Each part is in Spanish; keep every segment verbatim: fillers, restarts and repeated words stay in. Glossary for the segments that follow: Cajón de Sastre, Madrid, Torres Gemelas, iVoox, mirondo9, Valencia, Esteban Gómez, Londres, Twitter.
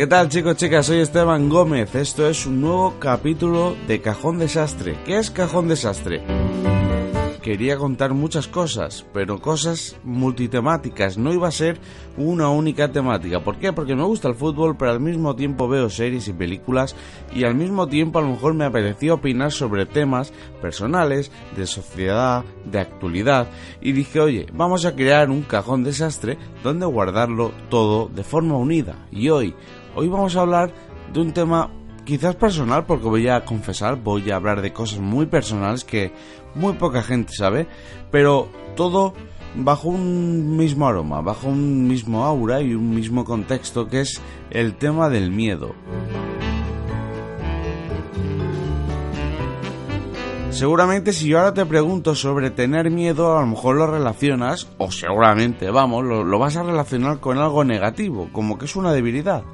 ¿Qué tal, chicos, chicas? Soy Esteban Gómez. Esto es un nuevo capítulo de Cajón de Sastre. ¿Qué es Cajón de Sastre? Quería contar muchas cosas, pero cosas multitemáticas. No iba a ser una única temática. ¿Por qué? Porque me gusta el fútbol, pero al mismo tiempo veo series y películas, y al mismo tiempo a lo mejor me apetecía opinar sobre temas personales, de sociedad, de actualidad, y dije, oye, vamos a crear un cajón de sastre donde guardarlo todo de forma unida. Y hoy, hoy vamos a hablar de un tema quizás personal, porque voy a confesar, voy a hablar de cosas muy personales que muy poca gente sabe, pero todo bajo un mismo aroma, bajo un mismo aura y un mismo contexto, que es el tema del miedo. Seguramente si yo ahora te pregunto sobre tener miedo, a lo mejor lo relacionas, o seguramente, vamos, lo, lo vas a relacionar con algo negativo, como que es una debilidad.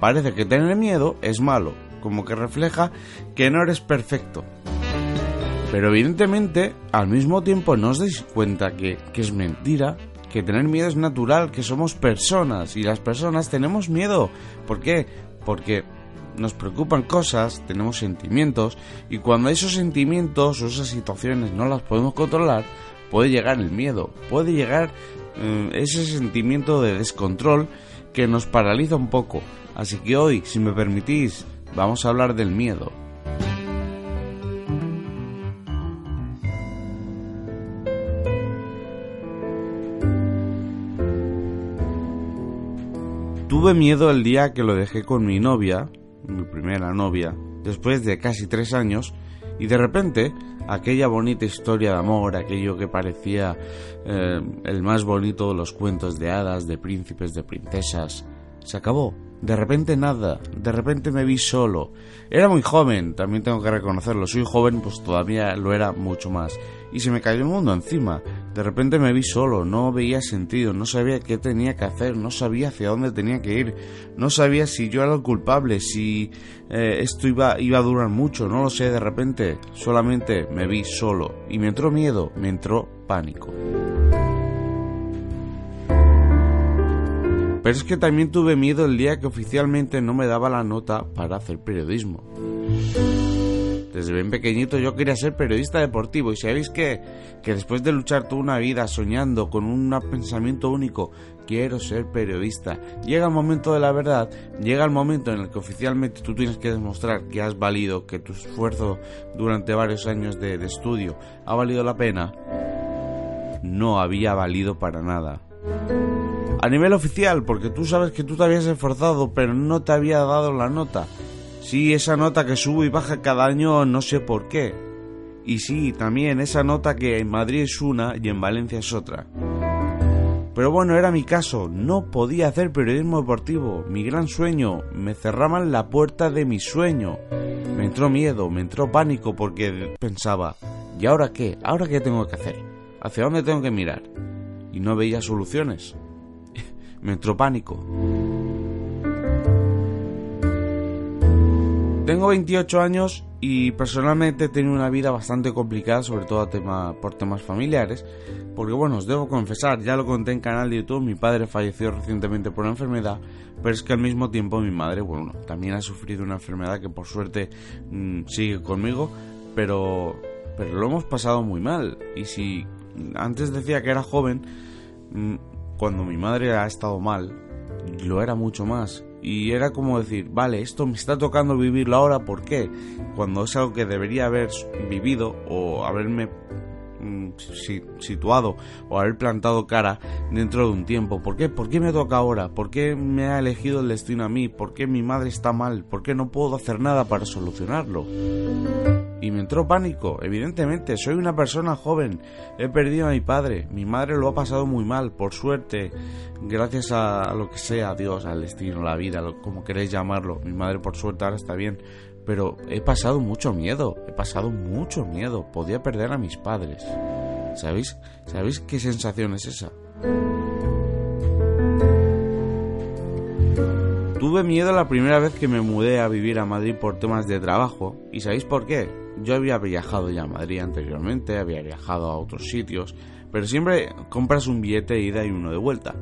Parece que tener miedo es malo, como que refleja que no eres perfecto. Pero evidentemente, al mismo tiempo no os dais cuenta que, que es mentira, que tener miedo es natural, que somos personas y las personas tenemos miedo. ¿Por qué? Porque nos preocupan cosas, tenemos sentimientos, y cuando esos sentimientos o esas situaciones no las podemos controlar, puede llegar el miedo, puede llegar eh, ese sentimiento de descontrol que nos paraliza un poco. Así que hoy, si me permitís, vamos a hablar del miedo. Tuve miedo el día que lo dejé con mi novia, mi primera novia, después de casi tres años, y de repente aquella bonita historia de amor, aquello que parecía eh, el más bonito de los cuentos de hadas, de príncipes, de princesas, se acabó. De repente nada, de repente me vi solo. Era muy joven, también tengo que reconocerlo, soy joven, pues todavía lo era mucho más. Y se me cayó el mundo encima. De repente me vi solo, no veía sentido, no sabía qué tenía que hacer, no sabía hacia dónde tenía que ir, no sabía si yo era el culpable, si eh, esto iba, iba a durar mucho, no lo sé. De repente solamente me vi solo y me entró miedo, me entró pánico. Pero es que también tuve miedo el día que oficialmente no me daba la nota para hacer periodismo. Desde bien pequeñito yo quería ser periodista deportivo, y sabéis que, que después de luchar toda una vida soñando con un pensamiento único, quiero ser periodista, llega el momento de la verdad, llega el momento en el que oficialmente tú tienes que demostrar que has valido, que tu esfuerzo durante varios años de, de estudio ha valido la pena. No había valido para nada. A nivel oficial, porque tú sabes que tú te habías esforzado, pero no te había dado la nota. Sí, esa nota que sube y baja cada año, no sé por qué. Y sí, también esa nota que en Madrid es una y en Valencia es otra. Pero bueno, era mi caso, no podía hacer periodismo deportivo, mi gran sueño, me cerraban la puerta de mi sueño. Me entró miedo, me entró pánico, porque pensaba, ¿y ahora qué? ¿Ahora qué tengo que hacer? ¿Hacia dónde tengo que mirar? Y no veía soluciones. Me entró pánico. Tengo veintiocho años y personalmente he tenido una vida bastante complicada, sobre todo tema, por temas familiares, porque bueno, os debo confesar, ya lo conté en canal de YouTube, mi padre falleció recientemente por una enfermedad, pero es que al mismo tiempo mi madre, bueno, también ha sufrido una enfermedad que por suerte mmm, sigue conmigo, pero, pero lo hemos pasado muy mal. Y si antes decía que era joven, mmm, cuando mi madre ha estado mal, lo era mucho más. Y era como decir, vale, esto me está tocando vivirlo ahora, ¿por qué? Cuando es algo que debería haber vivido o haberme situado o haber plantado cara dentro de un tiempo. ¿Por qué? ¿Por qué me toca ahora? ¿Por qué me ha elegido el destino a mí? ¿Por qué mi madre está mal? ¿Por qué no puedo hacer nada para solucionarlo? Y me entró pánico, evidentemente, soy una persona joven, he perdido a mi padre, mi madre lo ha pasado muy mal, por suerte, gracias a lo que sea, Dios, al destino, la vida, como queréis llamarlo, mi madre por suerte ahora está bien, pero he pasado mucho miedo, he pasado mucho miedo, podía perder a mis padres, ¿sabéis? ¿Sabéis qué sensación es esa? Tuve miedo la primera vez que me mudé a vivir a Madrid por temas de trabajo, y ¿sabéis por qué? Yo había viajado ya a Madrid anteriormente, había viajado a otros sitios, pero siempre compras un billete de ida y uno de vuelta.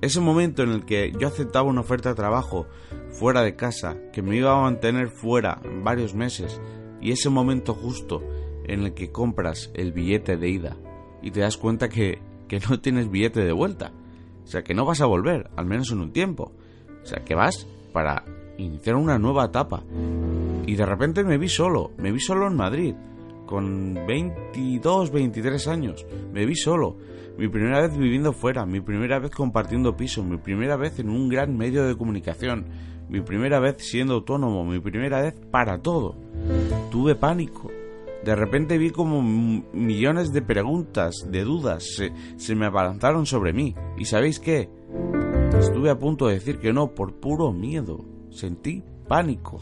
Ese momento en el que yo aceptaba una oferta de trabajo fuera de casa, que me iba a mantener fuera varios meses, y ese momento justo en el que compras el billete de ida y te das cuenta que, que no tienes billete de vuelta. O sea, que no vas a volver, al menos en un tiempo. O sea, que vas para iniciar una nueva etapa. Y de repente me vi solo, me vi solo en Madrid, con veintidós, veintitrés años, me vi solo. Mi primera vez viviendo fuera, mi primera vez compartiendo piso, mi primera vez en un gran medio de comunicación, mi primera vez siendo autónomo, mi primera vez para todo. Tuve pánico. De repente vi como millones de preguntas, de dudas, se, se me abalanzaron sobre mí. ¿Y sabéis qué? Estuve a punto de decir que no por puro miedo. Sentí pánico.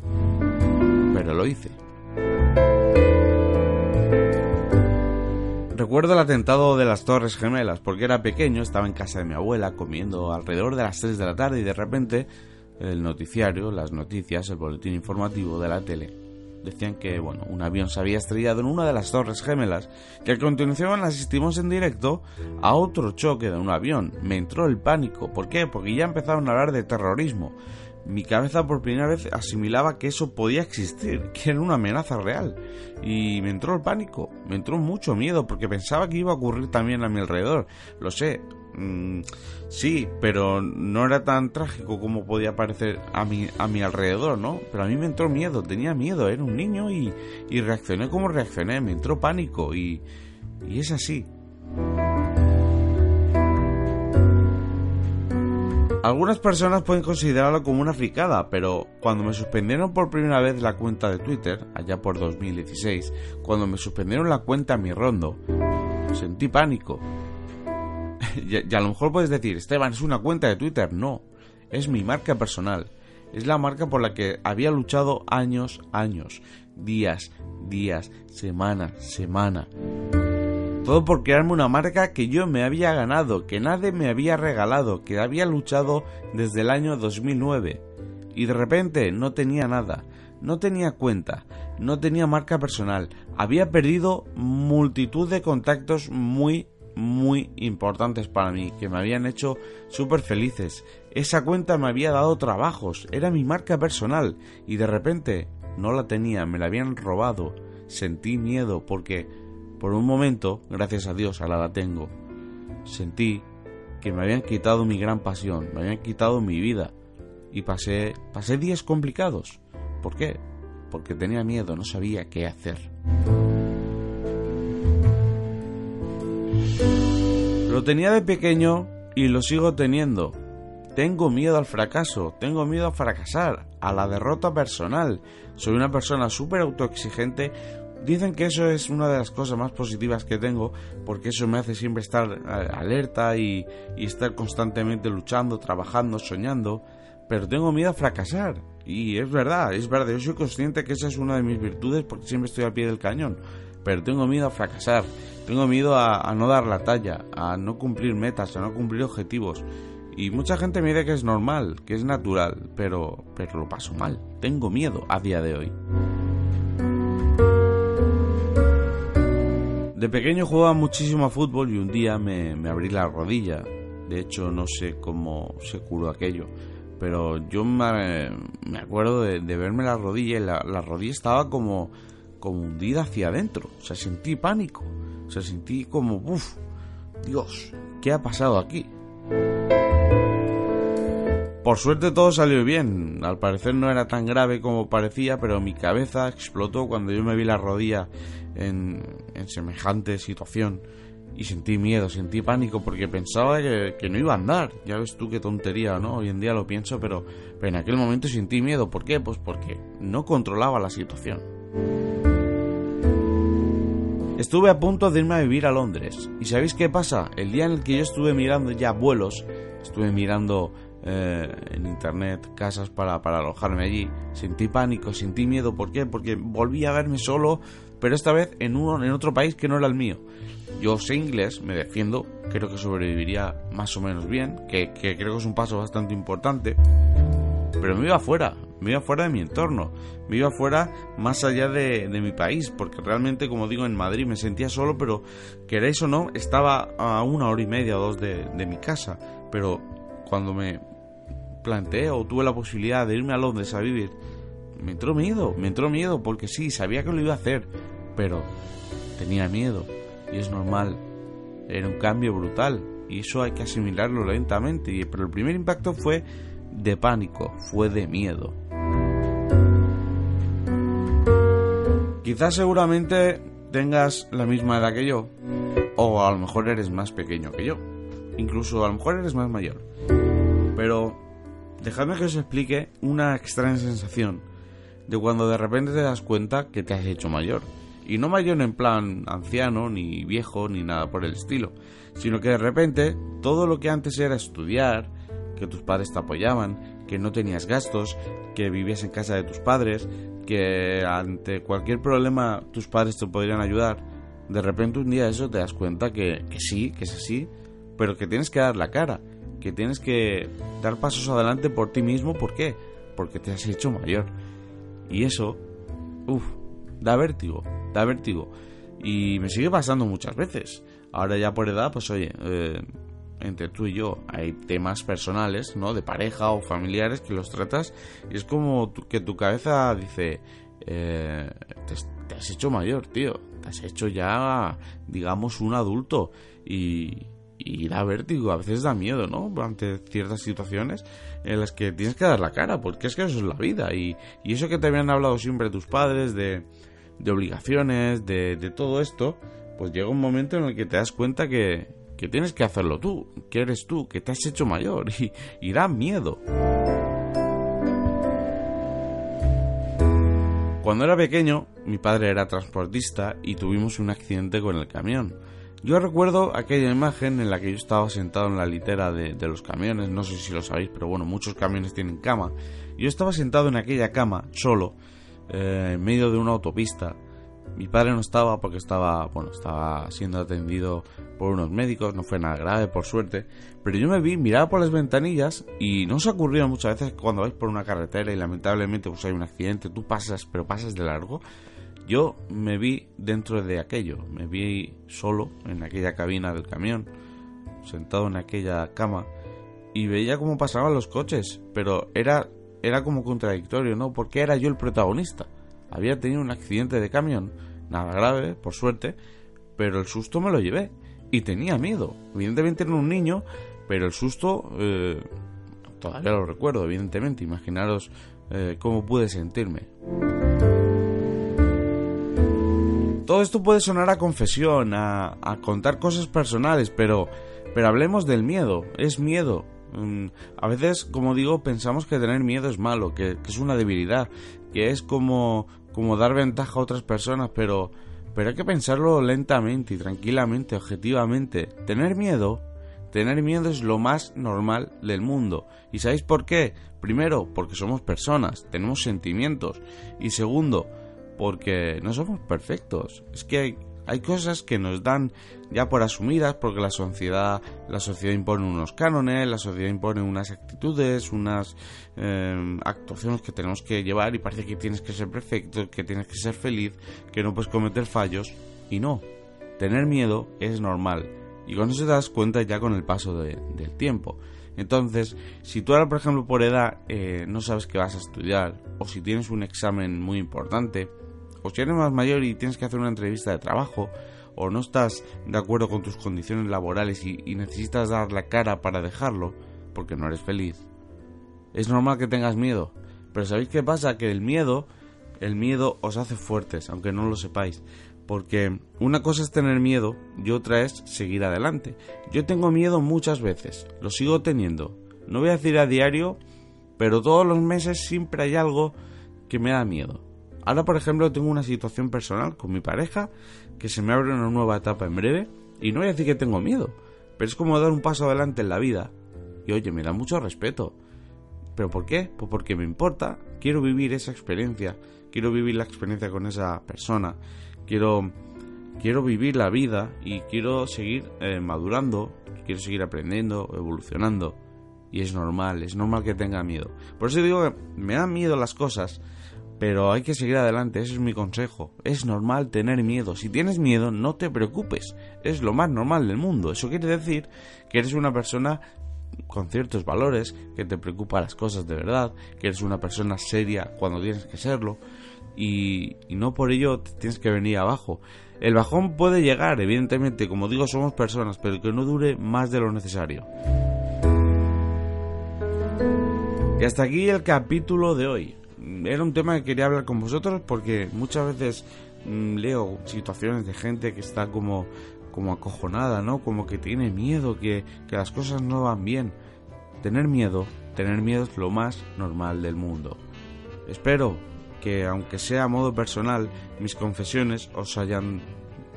Pero lo hice. Recuerdo el atentado de las Torres Gemelas, porque era pequeño, estaba en casa de mi abuela comiendo alrededor de las tres de la tarde y de repente el noticiario, las noticias, el boletín informativo de la tele decían que, bueno, un avión se había estrellado en una de las Torres Gemelas, que a continuación asistimos en directo a otro choque de un avión. Me entró el pánico. ¿Por qué? Porque ya empezaron a hablar de terrorismo. Mi cabeza por primera vez asimilaba que eso podía existir, que era una amenaza real. Y me entró el pánico, me entró mucho miedo, porque pensaba que iba a ocurrir también a mi alrededor. Lo sé, mmm, sí, pero no era tan trágico como podía parecer a mi, a mi alrededor, ¿no? Pero a mí me entró miedo, tenía miedo, era un niño y, y reaccioné como reaccioné, me entró pánico y, y es así. Algunas personas pueden considerarlo como una fricada, pero cuando me suspendieron por primera vez la cuenta de Twitter, allá por dos mil dieciséis, cuando me suspendieron la cuenta a mi rondo, sentí pánico. Y a lo mejor puedes decir, Esteban, es una cuenta de Twitter. No, es mi marca personal. Es la marca por la que había luchado años, años, días, días, semana, semana. Todo por crearme una marca que yo me había ganado, que nadie me había regalado, que había luchado desde el año dos mil nueve. Y de repente no tenía nada, no tenía cuenta, no tenía marca personal. Había perdido multitud de contactos muy, muy importantes para mí, que me habían hecho súper felices. Esa cuenta me había dado trabajos, era mi marca personal. Y de repente no la tenía, me la habían robado. Sentí miedo porque... por un momento, gracias a Dios, ahora la tengo. Sentí que me habían quitado mi gran pasión, me habían quitado mi vida. Y pasé, pasé días complicados. ¿Por qué? Porque tenía miedo, no sabía qué hacer. Lo tenía de pequeño y lo sigo teniendo. Tengo miedo al fracaso, tengo miedo a fracasar, a la derrota personal. Soy una persona súper autoexigente. Dicen que eso es una de las cosas más positivas que tengo, porque eso me hace siempre estar alerta y, y estar constantemente luchando, trabajando, soñando, pero tengo miedo a fracasar. Y es verdad, es verdad, yo soy consciente que esa es una de mis virtudes porque siempre estoy al pie del cañón, pero tengo miedo a fracasar, tengo miedo a, a no dar la talla, a no cumplir metas, a no cumplir objetivos. Y mucha gente me dice que es normal, que es natural, pero, pero lo paso mal, tengo miedo a día de hoy. De pequeño jugaba muchísimo a fútbol y un día me, me abrí la rodilla. De hecho, no sé cómo se curó aquello, pero yo me, me acuerdo de, de verme la rodilla y la, la rodilla estaba como, como hundida hacia adentro. O sea, sentí pánico, o sea, sentí como, uff, Dios, ¿qué ha pasado aquí? Por suerte todo salió bien, al parecer no era tan grave como parecía, pero mi cabeza explotó cuando yo me vi la rodilla en, en semejante situación y sentí miedo, sentí pánico porque pensaba que, que no iba a andar. Ya ves tú qué tontería, ¿no? Hoy en día lo pienso, pero, pero en aquel momento sentí miedo. ¿Por qué? Pues porque no controlaba la situación. Estuve a punto de irme a vivir a Londres y ¿sabéis qué pasa? El día en el que yo estuve mirando ya vuelos, estuve mirando... Eh, en internet, casas para, para alojarme allí. Sentí pánico, sentí miedo. ¿Por qué? Porque volví a verme solo, pero esta vez en, un, en otro país que no era el mío. Yo sé inglés, me defiendo, creo que sobreviviría más o menos bien, que, que creo que es un paso bastante importante, pero me iba fuera, me iba fuera de mi entorno, me iba fuera más allá de, de mi país, porque realmente, como digo, en Madrid me sentía solo, pero queréis o no, estaba a una hora y media o dos de, de mi casa, pero cuando me planteé o tuve la posibilidad de irme a Londres a vivir, me entró miedo, me entró miedo, porque sí, sabía que lo iba a hacer, pero tenía miedo, y es normal, era un cambio brutal, y eso hay que asimilarlo lentamente, y, pero el primer impacto fue de pánico, fue de miedo. Quizás seguramente tengas la misma edad que yo, o a lo mejor eres más pequeño que yo, incluso a lo mejor eres más mayor, pero dejadme que os explique una extraña sensación de cuando de repente te das cuenta que te has hecho mayor. Y no mayor en plan anciano, ni viejo, ni nada por el estilo, sino que de repente todo lo que antes era estudiar, que tus padres te apoyaban, que no tenías gastos, que vivías en casa de tus padres, que ante cualquier problema tus padres te podrían ayudar, de repente un día de eso te das cuenta que, que sí, que es así, pero que tienes que dar la cara, que tienes que dar pasos adelante por ti mismo. ¿Por qué? Porque te has hecho mayor. Y eso, uff, da vértigo, da vértigo. Y me sigue pasando muchas veces. Ahora ya por edad, pues oye, eh, entre tú y yo hay temas personales, ¿no? De pareja o familiares que los tratas y es como tu, que tu cabeza dice, eh, te, te has hecho mayor, tío. Te has hecho ya, digamos, un adulto. Y... Y da vértigo, a veces da miedo, ¿no? Ante ciertas situaciones en las que tienes que dar la cara, porque es que eso es la vida. Y, y eso que te habían hablado siempre tus padres de, de obligaciones, de, de todo esto, pues llega un momento en el que te das cuenta que, que tienes que hacerlo tú, que eres tú, que te has hecho mayor y, y da miedo. Cuando era pequeño, mi padre era transportista y tuvimos un accidente con el camión. Yo recuerdo aquella imagen en la que yo estaba sentado en la litera de, de los camiones, no sé si lo sabéis, pero bueno, muchos camiones tienen cama. Yo estaba sentado en aquella cama, solo, eh, en medio de una autopista. Mi padre no estaba porque estaba, bueno, estaba siendo atendido por unos médicos, no fue nada grave, por suerte. Pero yo me vi, miraba por las ventanillas y no se ha ocurrido muchas veces cuando vais por una carretera y lamentablemente pues hay un accidente, tú pasas, pero pasas de largo. Yo me vi dentro de aquello, me vi solo en aquella cabina del camión, sentado en aquella cama, y veía cómo pasaban los coches, pero era, era como contradictorio, ¿no? Porque era yo el protagonista. Había tenido un accidente de camión, nada grave, por suerte, pero el susto me lo llevé, y tenía miedo. Evidentemente era un niño, pero el susto eh, todavía lo recuerdo, evidentemente. Imaginaros eh, cómo pude sentirme. Todo esto puede sonar a confesión, a, a contar cosas personales, pero, pero hablemos del miedo, es miedo. Um, a veces, como digo, pensamos que tener miedo es malo, que, que es una debilidad, que es como, como dar ventaja a otras personas, pero, pero hay que pensarlo lentamente y tranquilamente, objetivamente. Tener miedo, tener miedo es lo más normal del mundo. ¿Y sabéis por qué? Primero, porque somos personas, tenemos sentimientos. Y segundo, porque no somos perfectos. Es que hay, hay cosas que nos dan ya por asumidas porque la sociedad, la sociedad impone unos cánones, la sociedad impone unas actitudes, unas eh, actuaciones que tenemos que llevar y parece que tienes que ser perfecto, que tienes que ser feliz, que no puedes cometer fallos y no. Tener miedo es normal y con eso te das cuenta ya con el paso de, del tiempo. Entonces, si tú ahora, por ejemplo, por edad eh, no sabes qué vas a estudiar o si tienes un examen muy importante, o si eres más mayor y tienes que hacer una entrevista de trabajo, o no estás de acuerdo con tus condiciones laborales y, y necesitas dar la cara para dejarlo, porque no eres feliz. Es normal que tengas miedo, pero ¿sabéis qué pasa? Que el miedo, el miedo os hace fuertes, aunque no lo sepáis, porque una cosa es tener miedo y otra es seguir adelante. Yo tengo miedo muchas veces, lo sigo teniendo, no voy a decir a diario, pero todos los meses siempre hay algo que me da miedo. Ahora, por ejemplo, tengo una situación personal con mi pareja, que se me abre una nueva etapa en breve, y no voy a decir que tengo miedo, pero es como dar un paso adelante en la vida. Y oye, me da mucho respeto. ¿Pero por qué? Pues porque me importa, quiero vivir esa experiencia, quiero vivir la experiencia con esa persona, quiero, quiero vivir la vida y quiero seguir eh, madurando, quiero seguir aprendiendo, evolucionando. Y es normal, es normal que tenga miedo. Por eso digo que me dan miedo las cosas, pero hay que seguir adelante, ese es mi consejo. Es normal tener miedo. Si tienes miedo, no te preocupes. Es lo más normal del mundo. Eso quiere decir que eres una persona con ciertos valores, que te preocupa las cosas de verdad, que eres una persona seria cuando tienes que serlo, y, y no por ello te tienes que venir abajo. El bajón puede llegar, evidentemente, como digo, somos personas, pero que no dure más de lo necesario. Y hasta aquí el capítulo de hoy. Era un tema que quería hablar con vosotros porque muchas veces mmm, leo situaciones de gente que está como, como acojonada, ¿no? Como que tiene miedo, que, que las cosas no van bien. Tener miedo, tener miedo es lo más normal del mundo. Espero que, aunque sea a modo personal, mis confesiones os hayan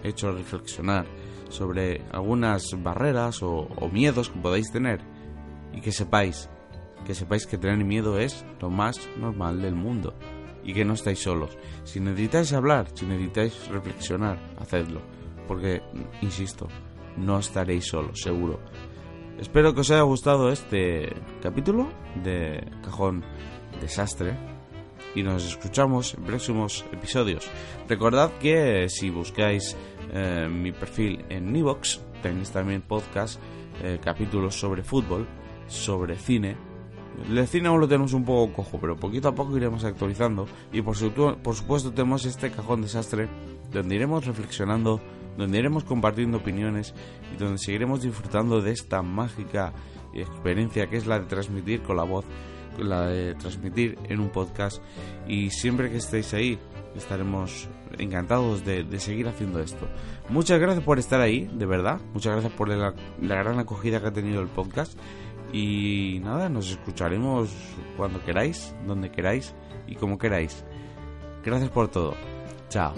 hecho reflexionar sobre algunas barreras o, o miedos que podáis tener, y que sepáis, que sepáis que tener miedo es lo más normal del mundo y que no estáis solos. Si necesitáis hablar, si necesitáis reflexionar, hacedlo, porque, insisto, no estaréis solos, seguro. Espero que os haya gustado este capítulo de Cajón de Sastre y nos escuchamos en próximos episodios. Recordad que si buscáis eh, mi perfil en iVoox, tenéis también podcast, eh, capítulos sobre fútbol, sobre cine. El cine aún lo tenemos un poco cojo, pero poquito a poco iremos actualizando. Y por, su, por supuesto tenemos este Cajón de Sastre, donde iremos reflexionando, donde iremos compartiendo opiniones y donde seguiremos disfrutando de esta mágica experiencia que es la de transmitir con la voz, la de transmitir en un podcast. Y siempre que estéis ahí estaremos encantados de, de seguir haciendo esto. Muchas gracias por estar ahí, de verdad. Muchas gracias por la, la gran acogida que ha tenido el podcast. Y nada, nos escucharemos cuando queráis, donde queráis y como queráis. Gracias por todo. Chao.